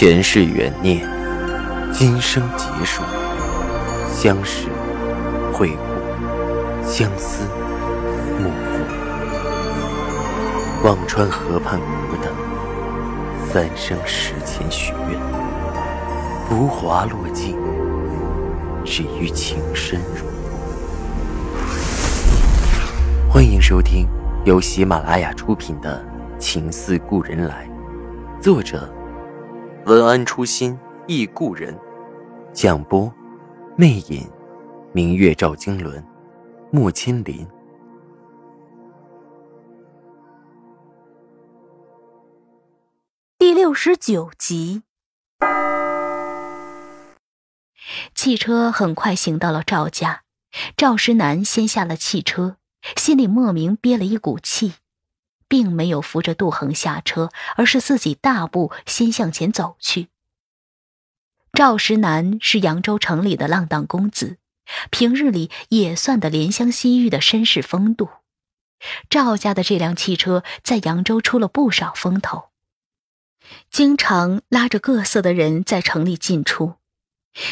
前世缘孽，今生结束，相识会故，相思幕后。忘川河畔苦等，三生石前许愿，浮华落尽，只于情深入。欢迎收听由喜马拉雅出品的《情似故人来》，作者文安初心忆故人，蒋波、魅影、明月照经纶、莫千林。第69集。汽车很快行到了赵家，赵石南先下了汽车，心里莫名憋了一股气，并没有扶着杜恒下车，而是自己大步先向前走去。赵石南是扬州城里的浪荡公子，平日里也算得怜香惜玉的绅士风度。赵家的这辆汽车在扬州出了不少风头，经常拉着各色的人在城里进出，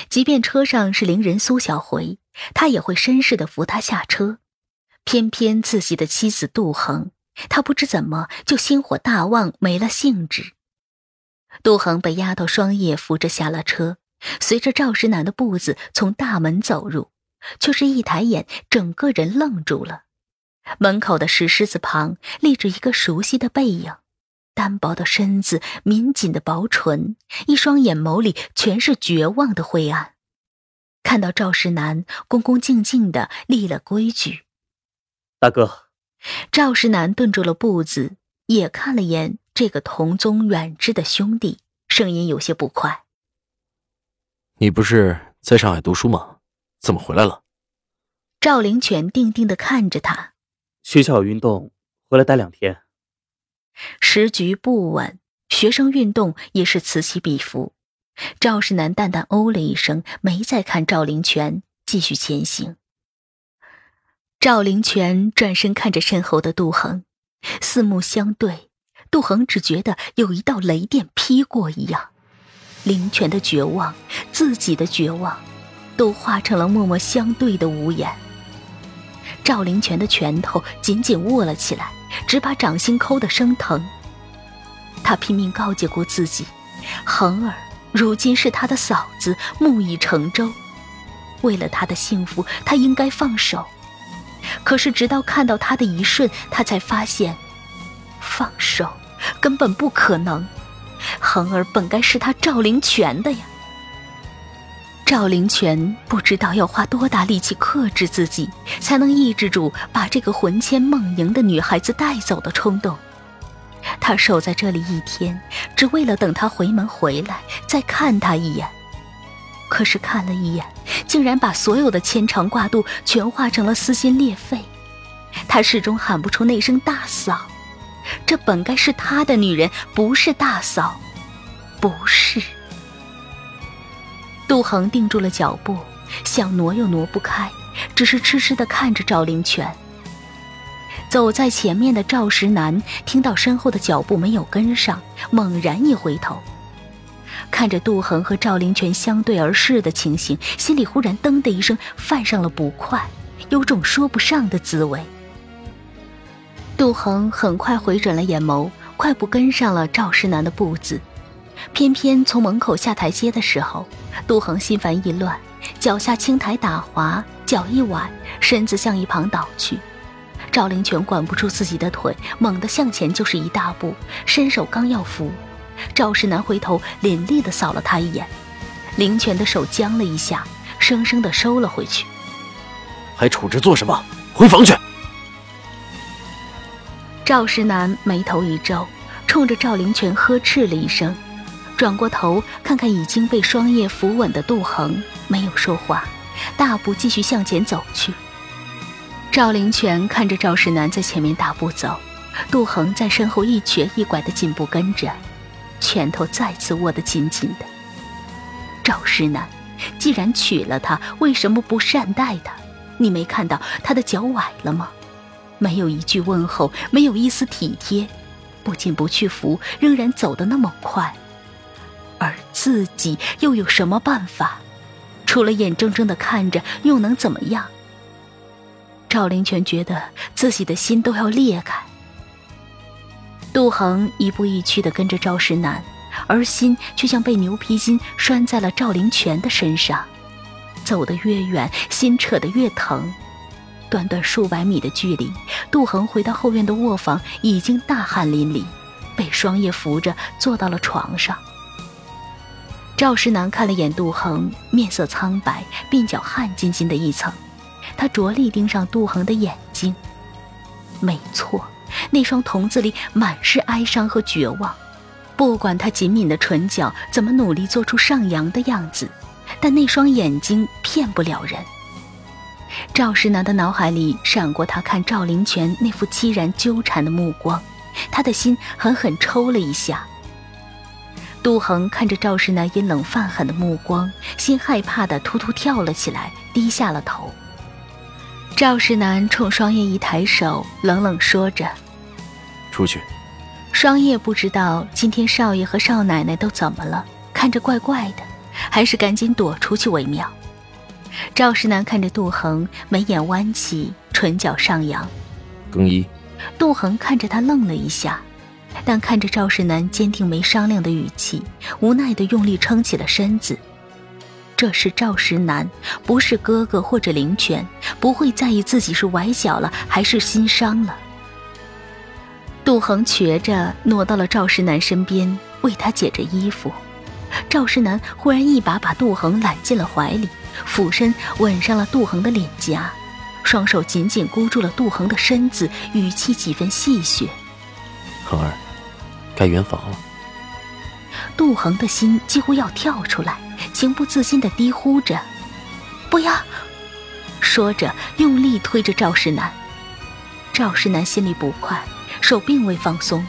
即便车上是伶人苏小回，他也会绅士地扶他下车。偏偏自己的妻子杜恒，他不知怎么就心火大旺，没了兴致。杜恒被丫头双叶扶着下了车，随着赵石南的步子从大门走入，却是一抬眼，整个人愣住了。门口的石狮子旁立着一个熟悉的背影，单薄的身子，抿紧的薄唇，一双眼眸里全是绝望的灰暗。看到赵石南，恭恭敬敬地立了规矩：“大哥。”赵石南顿住了步子，也看了眼这个同宗远之的兄弟，声音有些不快：“你不是在上海读书吗？怎么回来了？”赵灵泉定定地看着他：“学校有运动，回来待2天。”时局不稳，学生运动也是此起彼伏。赵石南淡淡哦了一声，没再看赵灵泉，继续前行。赵灵泉转身看着身后的杜恒，四目相对，杜恒只觉得有一道雷电劈过一样，灵泉的绝望，自己的绝望，都化成了默默相对的无言。赵灵泉的拳头紧紧握了起来，只把掌心抠得生疼。他拼命告诫过自己，恒儿如今是他的嫂子，木已成舟，为了他的幸福，他应该放手。可是直到看到他的一瞬，他才发现放手根本不可能，恒儿本该是他赵灵泉的呀。赵灵泉不知道要花多大力气克制自己，才能抑制住把这个魂牵梦萦的女孩子带走的冲动。他守在这里1天，只为了等她回门回来再看她一眼。可是看了一眼，竟然把所有的牵肠挂肚全化成了撕心裂肺。他始终喊不出那声大嫂，这本该是他的女人，不是大嫂，不是。杜恒定住了脚步，想挪又挪不开，只是痴痴地看着赵灵泉。走在前面的赵石南听到身后的脚步没有跟上，猛然一回头，看着杜恒和赵灵泉相对而视的情形，心里忽然噔的一声泛上了不快，有种说不上的滋味。杜恒很快回转了眼眸，快步跟上了赵石南的步子。偏偏从门口下台阶的时候，杜恒心烦意乱，脚下青苔打滑，脚一崴，身子向一旁倒去。赵灵泉管不住自己的腿，猛地向前就是一大步，伸手刚要扶，赵石南回头凌厉地扫了他一眼，灵泉的手僵了一下，生生地收了回去。“还杵着做什么？回房去！”赵石南眉头一皱，冲着赵灵泉呵斥了一声，转过头看看已经被双叶扶稳的杜恒，没有说话，大步继续向前走去。赵灵泉看着赵石南在前面大步走，杜恒在身后一瘸一拐地紧步跟着，拳头再次握得紧紧的。赵石南既然娶了她，为什么不善待她？你没看到她的脚崴了吗？没有一句问候，没有一丝体贴，不仅不去扶，仍然走得那么快。而自己又有什么办法？除了眼睁睁地看着，又能怎么样？赵灵泉觉得自己的心都要裂开。杜恒一步一趋地跟着赵石南，而心却像被牛皮筋拴在了赵灵泉的身上。走得越远，心扯得越疼。短短数百米的距离，杜恒回到后院的卧房，已经大汗淋漓，被双叶扶着坐到了床上。赵石南看了眼杜恒，面色苍白，鬓角汗津津的一层。他着力盯上杜恒的眼睛，没错，那双瞳子里满是哀伤和绝望。不管他紧抿的唇角怎么努力做出上扬的样子，但那双眼睛骗不了人。赵石南的脑海里闪过他看赵灵泉那副凄然纠缠的目光，他的心狠狠抽了一下。杜恒看着赵石南阴冷泛狠的目光，心害怕的突突跳了起来，低下了头。赵石南冲双叶一抬手，冷冷说着：“出去。”双叶不知道今天少爷和少奶奶都怎么了，看着怪怪的，还是赶紧躲出去为妙。赵石南看着杜恒，眉眼弯起，唇角上扬：“更衣。”杜恒看着他愣了一下，但看着赵石南坚定没商量的语气，无奈地用力撑起了身子。这是赵石南，不是哥哥或者灵泉，不会在意自己是崴脚了还是心伤了。杜恒瘸着挪到了赵石南身边，为他解着衣服。赵石南忽然一把把杜恒揽进了怀里，俯身吻上了杜恒的脸颊，双手紧紧箍住了杜恒的身子，语气几分戏谑：“恒儿，该圆房了。”杜恒的心几乎要跳出来，情不自禁地低呼着：“不要！”说着用力推着赵石南。赵石南心里不快，手并未放松，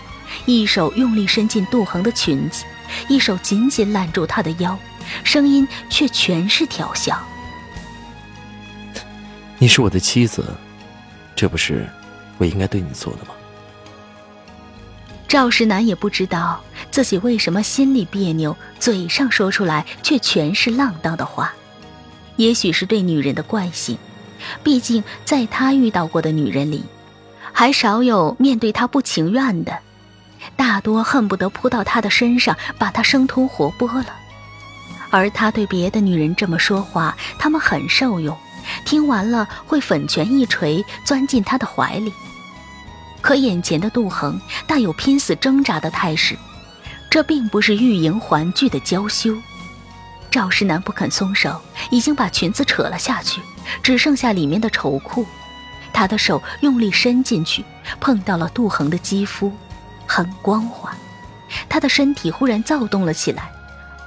一手用力伸进杜恒的裙子，一手紧紧揽住他的腰，声音却全是调笑：“你是我的妻子，这不是我应该对你做的吗？”赵石南也不知道自己为什么心里别扭，嘴上说出来却全是浪荡的话。也许是对女人的惯性，毕竟在他遇到过的女人里，还少有面对他不情愿的，大多恨不得扑到他的身上，把他生吞活剥了。而他对别的女人这么说话，他们很受用，听完了会粉拳一捶，钻进他的怀里。可眼前的杜恒大有拼死挣扎的态势，这并不是欲迎还拒的娇羞。赵石南不肯松手，已经把裙子扯了下去，只剩下里面的绸裤。他的手用力伸进去，碰到了杜恒的肌肤，很光滑。他的身体忽然躁动了起来，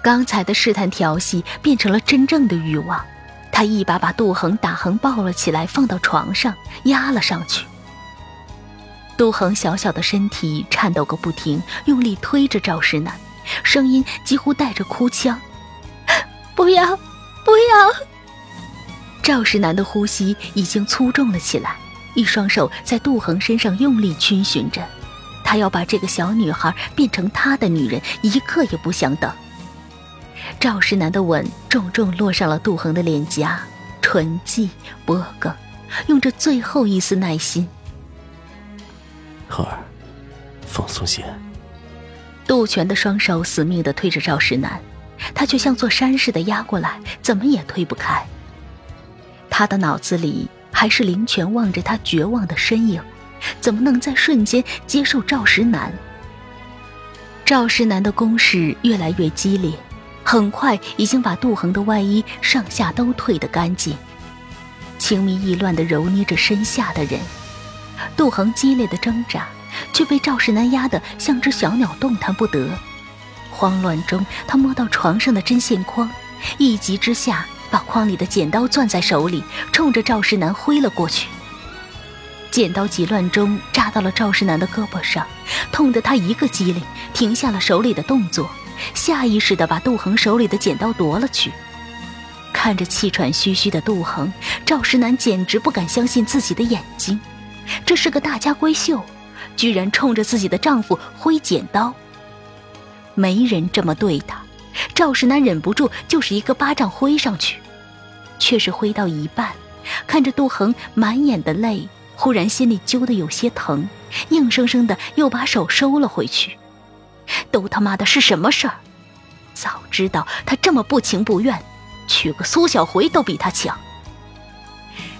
刚才的试探调戏变成了真正的欲望。他一把把杜恒打横抱了起来，放到床上压了上去。杜恒小小的身体颤抖个不停，用力推着赵石南，声音几乎带着哭腔：“不要，不要！”赵石南的呼吸已经粗重了起来，一双手在杜恒身上用力逡巡着，他要把这个小女孩变成他的女人，一刻也不想等。赵石南的吻重重落上了杜恒的脸颊、唇际、脖颈，用着最后一丝耐心：“恒儿，放松些。”杜泉的双手死命地推着赵石南，他却像座山似的压过来，怎么也推不开。他的脑子里还是灵泉望着他绝望的身影，怎么能在瞬间接受赵石南？赵石南的攻势越来越激烈，很快已经把杜恒的外衣上下都褪得干净，情迷意乱地揉捏着身下的人。杜恒激烈的挣扎，却被赵石南压得像只小鸟动弹不得。慌乱中他摸到床上的针线筐，一急之下把筐里的剪刀攥在手里，冲着赵石南挥了过去。剪刀急乱中扎到了赵石南的胳膊上，痛得他一个机灵，停下了手里的动作，下意识地把杜恒手里的剪刀夺了去。看着气喘吁吁的杜恒，赵石南简直不敢相信自己的眼睛。这是个大家闺秀，居然冲着自己的丈夫挥剪刀。没人这么对她，赵石南忍不住就是一个巴掌挥上去，却是挥到一半，看着杜恒满眼的泪，忽然心里揪得有些疼，硬生生的又把手收了回去。都他妈的是什么事儿？早知道他这么不情不愿，娶个苏小回都比他强。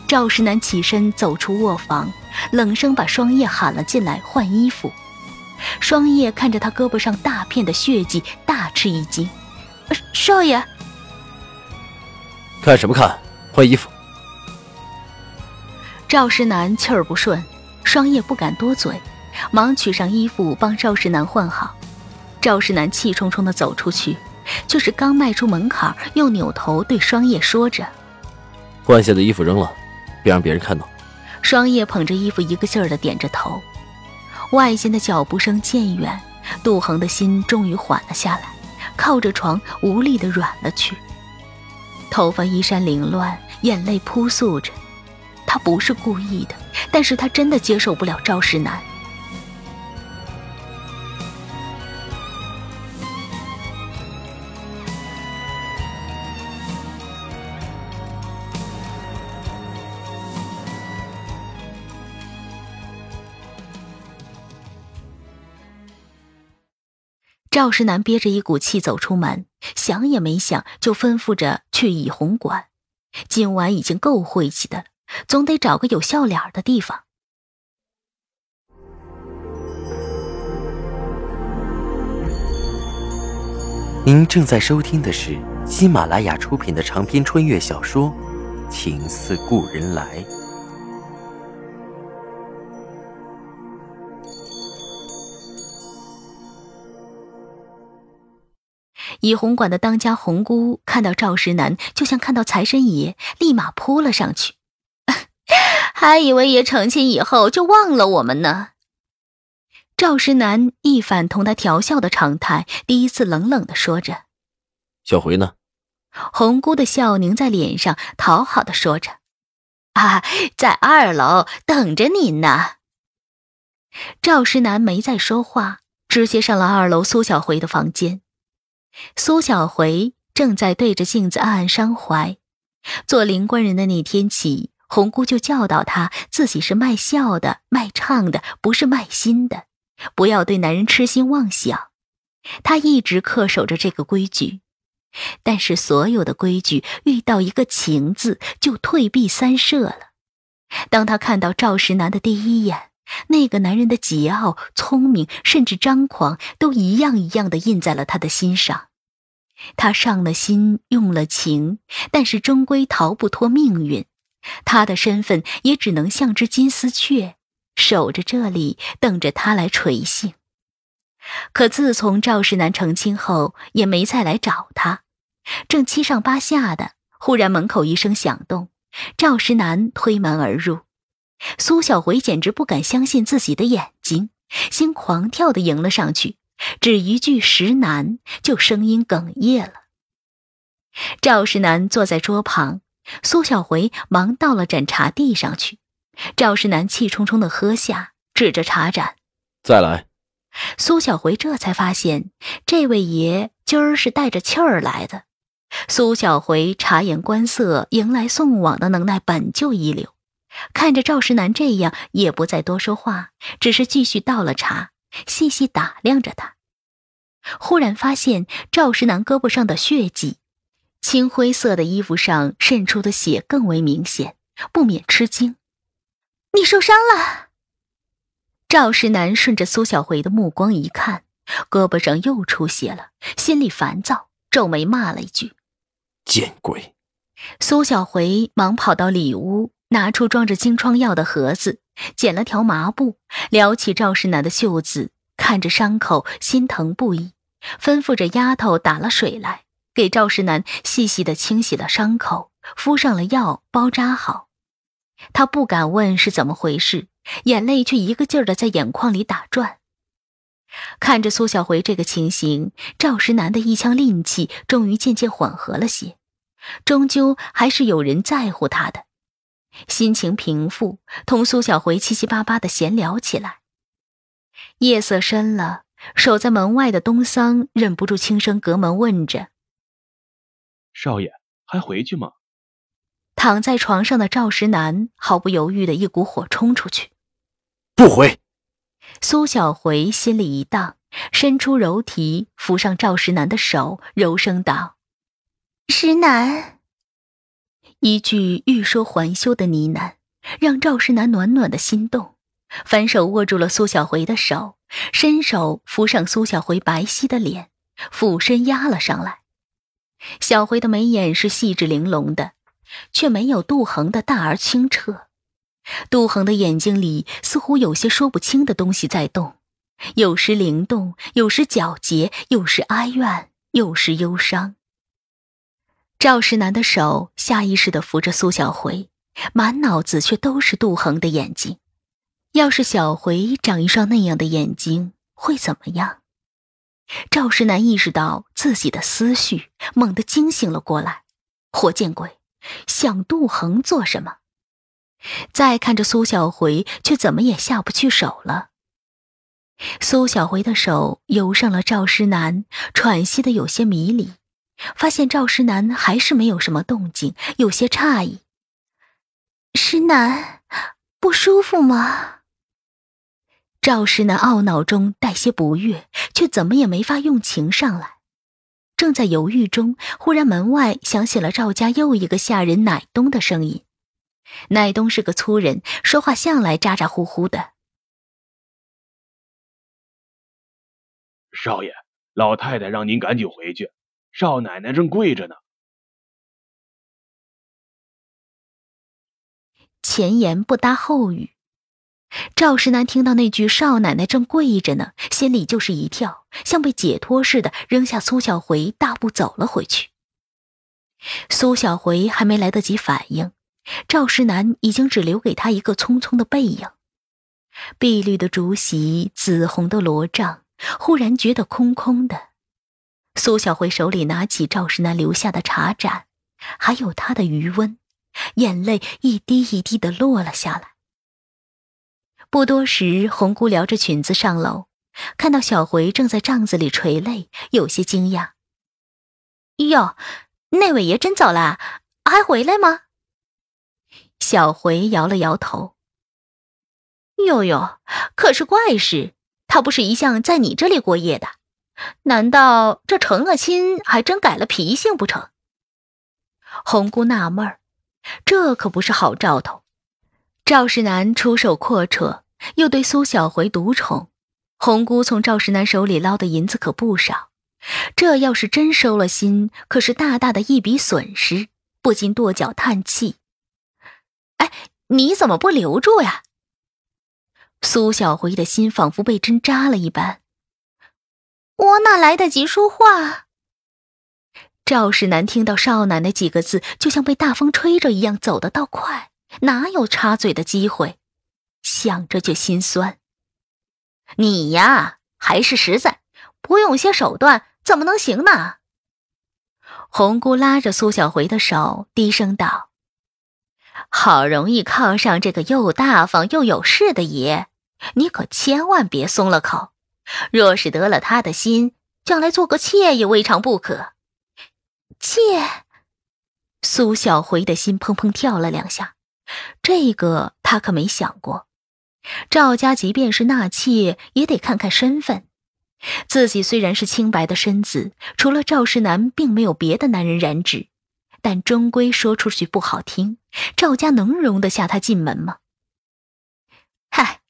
赵石南起身走出卧房，冷声把双叶喊了进来换衣服。双叶看着他胳膊上大片的血迹，大吃一惊：“少爷！”“看什么看？换衣服。”赵石南气儿不顺，双叶不敢多嘴，忙取上衣服帮赵石南换好。赵石南气冲冲地走出去，却是刚迈出门槛，又扭头对双叶说着：“换下的衣服扔了，别让别人看到。”双叶捧着衣服一个劲儿地点着头。外间的脚步声渐远，杜恒的心终于缓了下来，靠着床无力地软了去。头发衣衫凌乱，眼泪扑簌着。他不是故意的，但是他真的接受不了赵石南。赵石南憋着一股气走出门，想也没想就吩咐着去以红馆。今晚已经够晦气的了，总得找个有笑脸的地方。您正在收听的是喜马拉雅出品的长篇穿越小说《情似故人来》。以红馆的当家红姑看到赵石南，就像看到财神爷，立马扑了上去。还以为爷成亲以后就忘了我们呢。赵石南一反同他调笑的常态，第一次冷冷地说着：“小回呢？”红姑的笑凝在脸上，讨好地说着：“啊，在二楼等着你呢。”赵石南没再说话，直接上了二楼苏小回的房间。苏小回正在对着镜子暗暗伤怀，做灵官人的那天起，红姑就教导他自己是卖笑的、卖唱的，不是卖心的，不要对男人痴心妄想。他一直恪守着这个规矩，但是所有的规矩遇到一个情字就退避三舍了。当他看到赵石南的第一眼，那个男人的桀骜、聪明，甚至张狂，都一样一样地印在了他的心上。他上了心，用了情，但是终归逃不脱命运。他的身份也只能像只金丝雀，守着这里，等着他来垂醒。可自从赵石南成亲后，也没再来找他。正七上八下的，忽然门口一声响动，赵石南推门而入。苏小回简直不敢相信自己的眼睛，心狂跳地迎了上去，只一句石南就声音哽咽了。赵石南坐在桌旁，苏小回忙倒了盏茶递上去。赵石南气冲冲地喝下，指着茶盏：“再来。”苏小回这才发现这位爷今儿是带着气儿来的。苏小回察言观色，迎来送往的能耐本就一流。看着赵石南这样，也不再多说话，只是继续倒了茶，细细打量着他。忽然发现赵石南胳膊上的血迹，青灰色的衣服上渗出的血更为明显，不免吃惊：“你受伤了？”赵石南顺着苏小回的目光一看，胳膊上又出血了，心里烦躁，皱眉骂了一句：“见鬼！”苏小回忙跑到里屋，拿出装着金疮药的盒子，剪了条麻布，撩起赵石南的袖子，看着伤口心疼不已，吩咐着丫头打了水来，给赵石南细细地清洗了伤口，敷上了药，包扎好。他不敢问是怎么回事，眼泪却一个劲儿地在眼眶里打转。看着苏小回这个情形，赵石南的一腔戾气终于渐渐缓和了些，终究还是有人在乎他的。心情平复，同苏小回七七八八的闲聊起来。夜色深了，守在门外的东桑忍不住轻声隔门问着，少爷还回去吗？躺在床上的赵石南毫不犹豫的一股火冲出去。不回。苏小回心里一荡，伸出柔蹄扶上赵石南的手，柔声道：石南。一句欲说还休的呢喃让赵石南暖暖的心动，反手握住了苏小回的手，伸手扶上苏小回白皙的脸，俯身压了上来。小回的眉眼是细致玲珑的，却没有杜恒的大而清澈。杜恒的眼睛里似乎有些说不清的东西在动，有时灵动，有时皎洁，有时哀怨，有时忧伤。赵石南的手下意识地扶着苏小回，满脑子却都是杜恒的眼睛。要是小回长一双那样的眼睛会怎么样？赵石南意识到自己的思绪，猛地惊醒了过来。活见鬼，想杜恒做什么？再看着苏小回，却怎么也下不去手了。苏小回的手游上了赵石南，喘息的有些迷离，发现赵石南还是没有什么动静，有些诧异。石南，不舒服吗？赵石南懊恼中带些不悦，却怎么也没法用情上来。正在犹豫中，忽然门外响起了赵家又一个下人乃东的声音。乃东是个粗人，说话向来咋咋呼呼的。少爷，老太太让您赶紧回去，少奶奶正跪着呢。前言不搭后语，赵石南听到那句少奶奶正跪着呢，心里就是一跳，像被解脱似的扔下苏小回，大步走了回去。苏小回还没来得及反应，赵石南已经只留给他一个匆匆的背影。碧绿的竹席，紫红的罗帐，忽然觉得空空的。苏小回手里拿起赵石南留下的茶盏，还有他的余温，眼泪一滴一滴地落了下来。不多时，红姑撩着裙子上楼，看到小回正在帐子里垂泪，有些惊讶。哟，那位爷真走了，还回来吗？小回摇了摇头。哟哟，可是怪事，他不是一向在你这里过夜的，难道这成了亲还真改了脾性不成？红姑纳闷儿，这可不是好兆头。赵石南出手阔绰，又对苏小回独宠，红姑从赵石南手里捞的银子可不少，这要是真收了心，可是大大的一笔损失，不禁跺脚叹气。哎，你怎么不留住呀？苏小回的心仿佛被针扎了一般。我哪来得及说话？赵石南听到少奶奶几个字，就像被大风吹着一样走得倒快。哪有插嘴的机会？想着就心酸。你呀，还是实在，不用些手段怎么能行呢？红姑拉着苏小回的手，低声道：好容易靠上这个又大方又有势的爷，你可千万别松了口，若是得了他的心，将来做个妾也未尝不可。妾？苏小回的心砰砰跳了两下。这个他可没想过，赵家即便是纳妾也得看看身份。自己虽然是清白的身子，除了赵石南并没有别的男人染指，但终归说出去不好听，赵家能容得下他进门吗？嗨，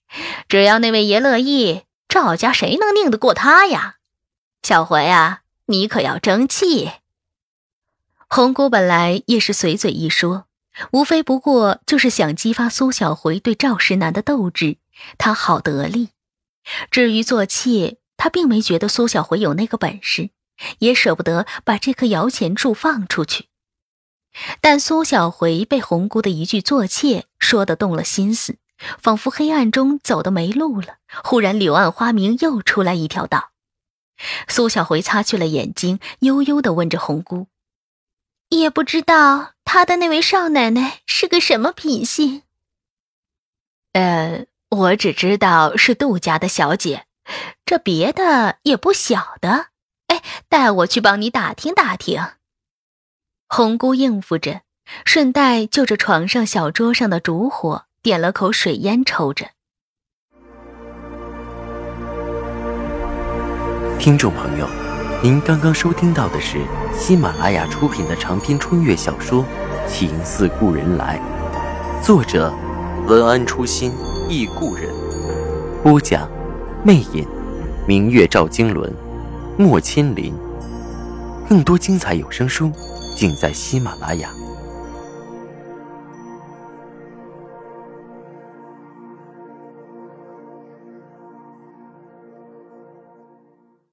只要那位爷乐意，赵家谁能拧得过他呀？小回啊，你可要争气。红姑本来也是随嘴一说，无非不过就是想激发苏小回对赵石南的斗志，他好得力。至于做妾，他并没觉得苏小回有那个本事，也舍不得把这棵摇钱树放出去。但苏小回被红姑的一句做妾说得动了心思，仿佛黑暗中走得没路了，忽然柳暗花明又出来一条道。苏小回擦去了眼睛，悠悠地问着红姑，也不知道他的那位少奶奶是个什么品性？我只知道是杜家的小姐，这别的也不晓得。哎，带我去帮你打听打听。红姑应付着，顺带就着床上小桌上的烛火点了口水烟抽着。听众朋友，您刚刚收听到的是喜马拉雅出品的长篇穿越小说《情似故人来》，作者文安初心忆故人，播讲魅影明月照经纶莫千林。更多精彩有声书尽在喜马拉雅。